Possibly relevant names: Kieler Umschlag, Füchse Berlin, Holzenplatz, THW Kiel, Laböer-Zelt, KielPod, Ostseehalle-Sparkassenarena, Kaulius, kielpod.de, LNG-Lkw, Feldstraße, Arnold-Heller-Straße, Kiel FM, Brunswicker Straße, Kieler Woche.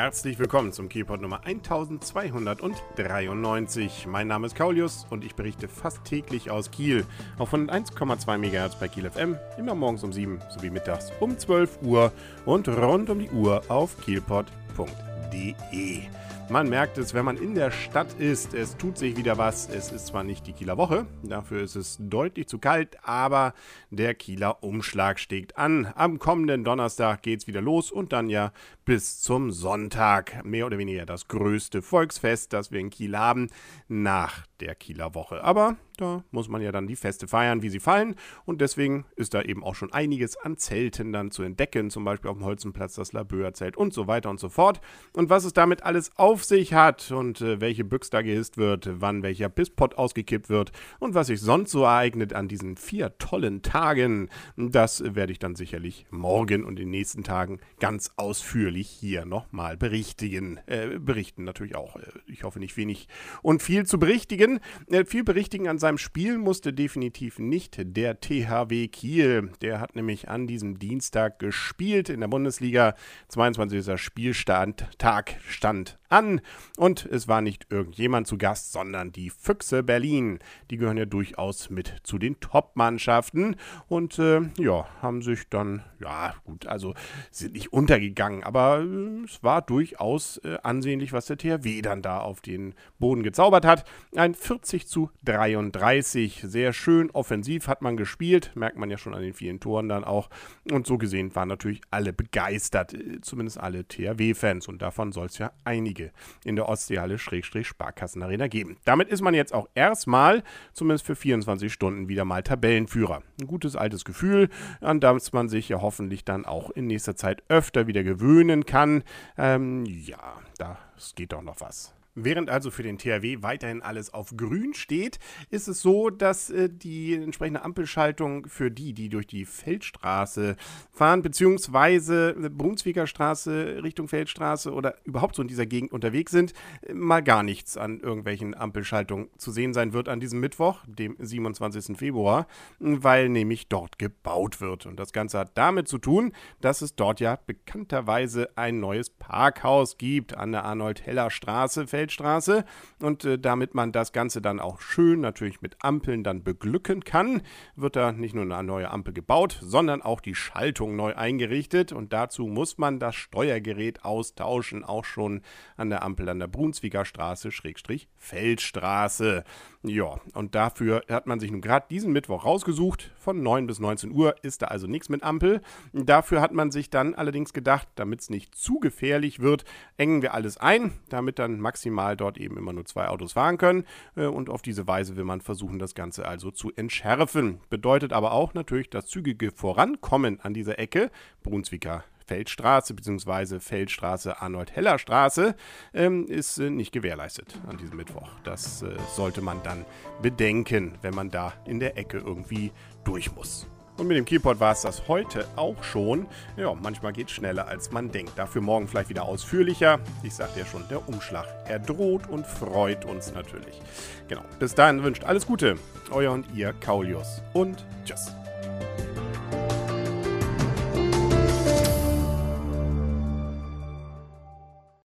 Herzlich willkommen zum Kielpod Nummer 1293. Mein Name ist Kaulius und ich berichte fast täglich aus Kiel auf 101,2 MHz bei Kiel FM, immer morgens um 7 sowie mittags um 12 Uhr und rund um die Uhr auf kielpod.de. Man merkt es, wenn man in der Stadt ist, es tut sich wieder was. Es ist zwar nicht die Kieler Woche, dafür ist es deutlich zu kalt, aber der Kieler Umschlag steigt an. Am kommenden Donnerstag geht's wieder los und dann ja bis zum Sonntag. Mehr oder weniger das größte Volksfest, das wir in Kiel haben, nach der Kieler Woche. Aber da muss man ja dann die Feste feiern, wie sie fallen. Und deswegen ist da eben auch schon einiges an Zelten dann zu entdecken. Zum Beispiel auf dem Holzenplatz das Laböer-Zelt und so weiter und so fort. Und was es damit alles auf sich hat und welche Büchs da gehisst wird, wann welcher Pisspot ausgekippt wird und was sich sonst so ereignet an diesen 4 tollen Tagen, das werde ich dann sicherlich morgen und in den nächsten Tagen ganz ausführlich hier nochmal berichten natürlich auch. Ich hoffe nicht wenig und viel zu berichtigen. Viel berichtigen an seinem Spiel musste definitiv nicht der THW Kiel. Der hat nämlich an diesem Dienstag gespielt in der Bundesliga. 22. Spieltag stand an und es war nicht irgendjemand zu Gast, sondern die Füchse Berlin. Die gehören ja durchaus mit zu den Top-Mannschaften und haben sich dann, sind nicht untergegangen, aber es war durchaus ansehnlich, was der THW dann da auf den Boden gezaubert hat. Ein 40:33, sehr schön offensiv hat man gespielt, merkt man ja schon an den vielen Toren dann auch und so gesehen waren natürlich alle begeistert, zumindest alle THW-Fans und davon soll es ja einige in der Ostseehalle-Sparkassenarena geben. Damit ist man jetzt auch erstmal, zumindest für 24 Stunden, wieder mal Tabellenführer. Ein gutes altes Gefühl, an das man sich ja hoffentlich dann auch in nächster Zeit öfter wieder gewöhnen kann. Da geht doch noch was. Während also für den THW weiterhin alles auf grün steht, ist es so, dass die entsprechende Ampelschaltung für die durch die Feldstraße fahren, beziehungsweise Brunswicker Straße Richtung Feldstraße oder überhaupt so in dieser Gegend unterwegs sind, mal gar nichts an irgendwelchen Ampelschaltungen zu sehen sein wird an diesem Mittwoch, dem 27. Februar, weil nämlich dort gebaut wird. Und das Ganze hat damit zu tun, dass es dort ja bekannterweise ein neues Parkhaus gibt an der Arnold-Heller-Straße, Feldstraße und damit man das Ganze dann auch schön natürlich mit Ampeln dann beglücken kann, wird da nicht nur eine neue Ampel gebaut, sondern auch die Schaltung neu eingerichtet und dazu muss man das Steuergerät austauschen, auch schon an der Ampel an der Brunswicker Straße /Feldstraße. Ja, und dafür hat man sich nun gerade diesen Mittwoch rausgesucht, von 9 bis 19 Uhr ist da also nichts mit Ampel. Dafür hat man sich dann allerdings gedacht, damit es nicht zu gefährlich wird, engen wir alles ein, damit dann maximal dort eben immer nur 2 Autos fahren können und auf diese Weise will man versuchen, das Ganze also zu entschärfen. Bedeutet aber auch natürlich das zügige Vorankommen an dieser Ecke, Brunswicker Feldstraße bzw. Feldstraße Arnold-Heller-Straße ist nicht gewährleistet an diesem Mittwoch. Das sollte man dann bedenken, wenn man da in der Ecke irgendwie durch muss. Und mit dem Kielpod war es das heute auch schon. Ja, manchmal geht es schneller, als man denkt. Dafür morgen vielleicht wieder ausführlicher. Ich sagte ja schon, der Umschlag. Er droht und freut uns natürlich. Genau. Bis dahin wünscht alles Gute. Euer und ihr Kaulius. Und tschüss.